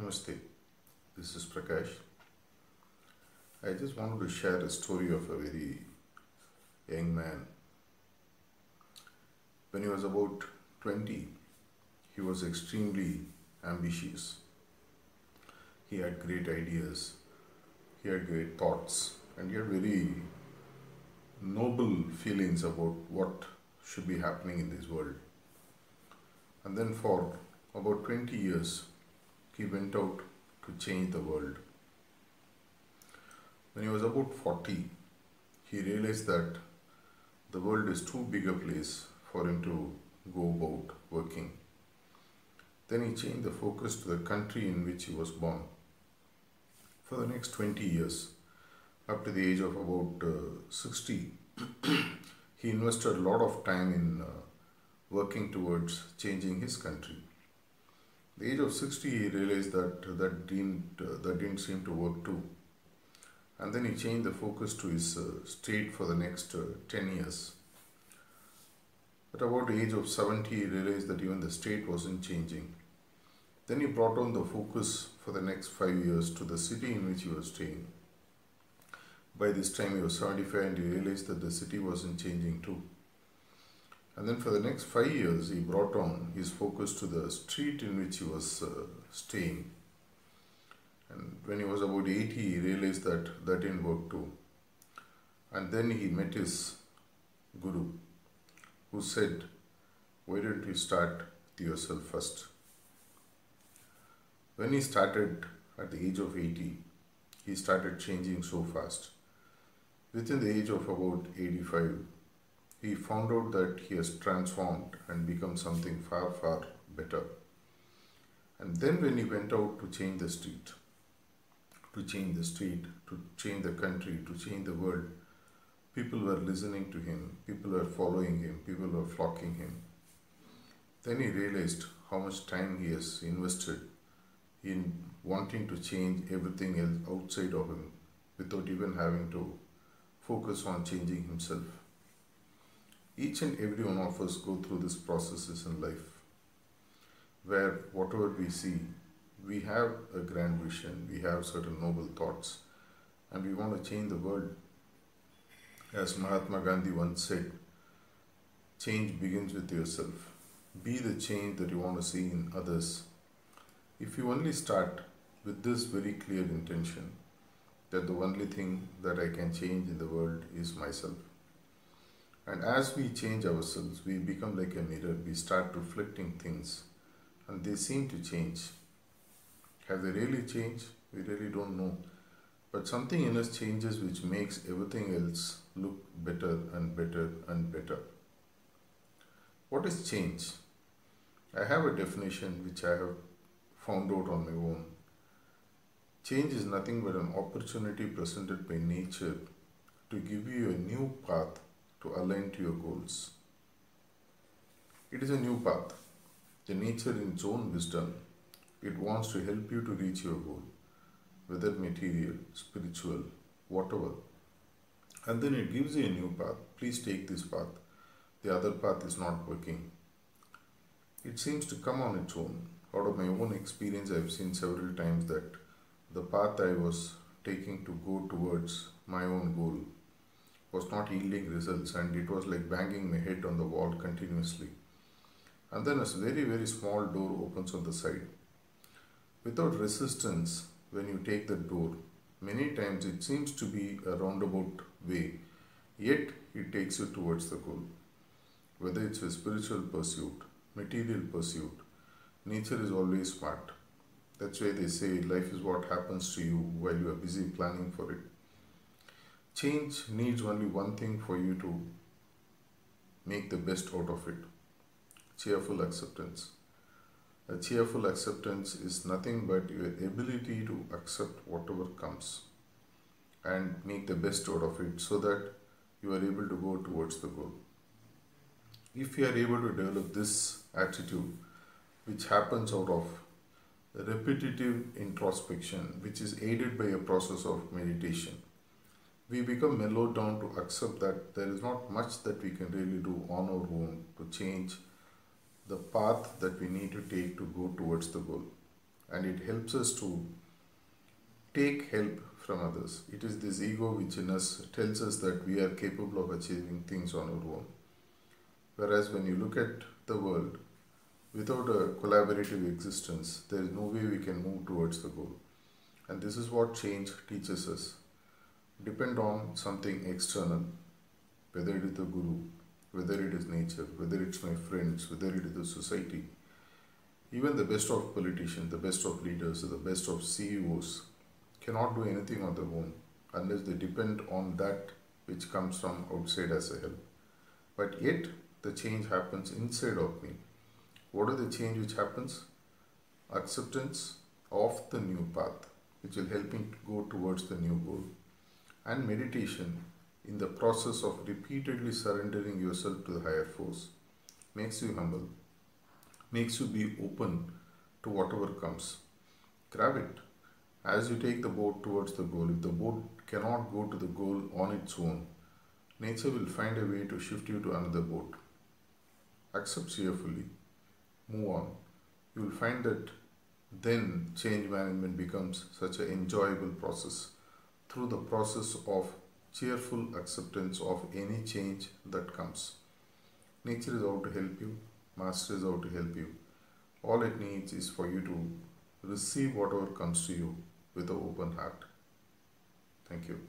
Namaste, this is Prakash. I just wanted to share a story of a very young man. When he was about 20, he was extremely ambitious. He had great ideas, he had great thoughts, and he had very noble feelings about what should be happening in this world. And then for about 20 years, he went out to change the world. When he was about 40, he realized that the world is too big a place for him to go about working. Then he changed the focus to the country in which he was born. For the next 20 years, up to the age of about 60, he invested a lot of time in working towards changing his country. At the age of 60, he realized that that didn't seem to work too. And then he changed the focus to his state for the next 10 years. At about the age of 70, he realized that even the state wasn't changing. Then he brought on the focus for the next 5 years to the city in which he was staying. By this time, he was 75 and he realized that the city wasn't changing too. And then for the next 5 years, he brought on his focus to the street in which he was staying. And when he was about 80, he realized that that didn't work too. And then he met his guru, who said, "Why don't you start with yourself first?" When he started at the age of 80, he started changing so fast. Within the age of about 85, he found out that he has transformed and become something far, far better. And then when he went out to change the street, to change the country, to change the world, people were listening to him, people were following him, people were flocking him. Then he realized how much time he has invested in wanting to change everything else outside of him without even having to focus on changing himself. Each and every one of us go through these processes in life, where whatever we see, we have a grand vision, we have certain noble thoughts, and we want to change the world. As Mahatma Gandhi once said, change begins with yourself. Be the change that you want to see in others. If you only start with this very clear intention, that the only thing that I can change in the world is myself. And as we change ourselves, we become like a mirror. We start reflecting things and they seem to change. Have they really changed? We really don't know. But something in us changes which makes everything else look better and better and better. What is change? I have a definition which I have found out on my own. Change is nothing but an opportunity presented by nature to give you a new path to align to your goals. It is a new path. The nature in its own wisdom, it wants to help you to reach your goal, whether material, spiritual, whatever. And then it gives you a new path. Please take this path. The other path is not working. It seems to come on its own. Out of my own experience, I have seen several times that the path I was taking to go towards my own goal was not yielding results, and it was like banging my head on the wall continuously. And then a very, very small door opens on the side. Without resistance, when you take the door, many times it seems to be a roundabout way, yet it takes you towards the goal. Whether it's a spiritual pursuit, material pursuit, nature is always smart. That's why they say life is what happens to you while you are busy planning for it. Change needs only one thing for you to make the best out of it. Cheerful acceptance. A cheerful acceptance is nothing but your ability to accept whatever comes and make the best out of it so that you are able to go towards the goal. If you are able to develop this attitude, which happens out of repetitive introspection, which is aided by a process of meditation, we become mellowed down to accept that there is not much that we can really do on our own to change the path that we need to take to go towards the goal. and it helps us to take help from others. It is this ego which in us tells us that we are capable of achieving things on our own. Whereas when you look at the world, without a collaborative existence, there is no way we can move towards the goal. And this is what change teaches us. Depend on something external, whether it is the guru, whether it is nature, whether it's my friends, whether it is the society. Even the best of politicians, the best of leaders, the best of CEOs cannot do anything on their own unless they depend on that which comes from outside as a help. But yet, the change happens inside of me. What is the change which happens? Acceptance of the new path, which will help me go towards the new goal. And meditation, in the process of repeatedly surrendering yourself to the higher force, makes you humble, makes you be open to whatever comes. Grab it. As you take the boat towards the goal, if the boat cannot go to the goal on its own, nature will find a way to shift you to another boat. Accept cheerfully. Move on. You will find that then change management becomes such an enjoyable process through the process of cheerful acceptance of any change that comes. Nature is out to help you. Master is out to help you. All it needs is for you to receive whatever comes to you with an open heart. Thank you.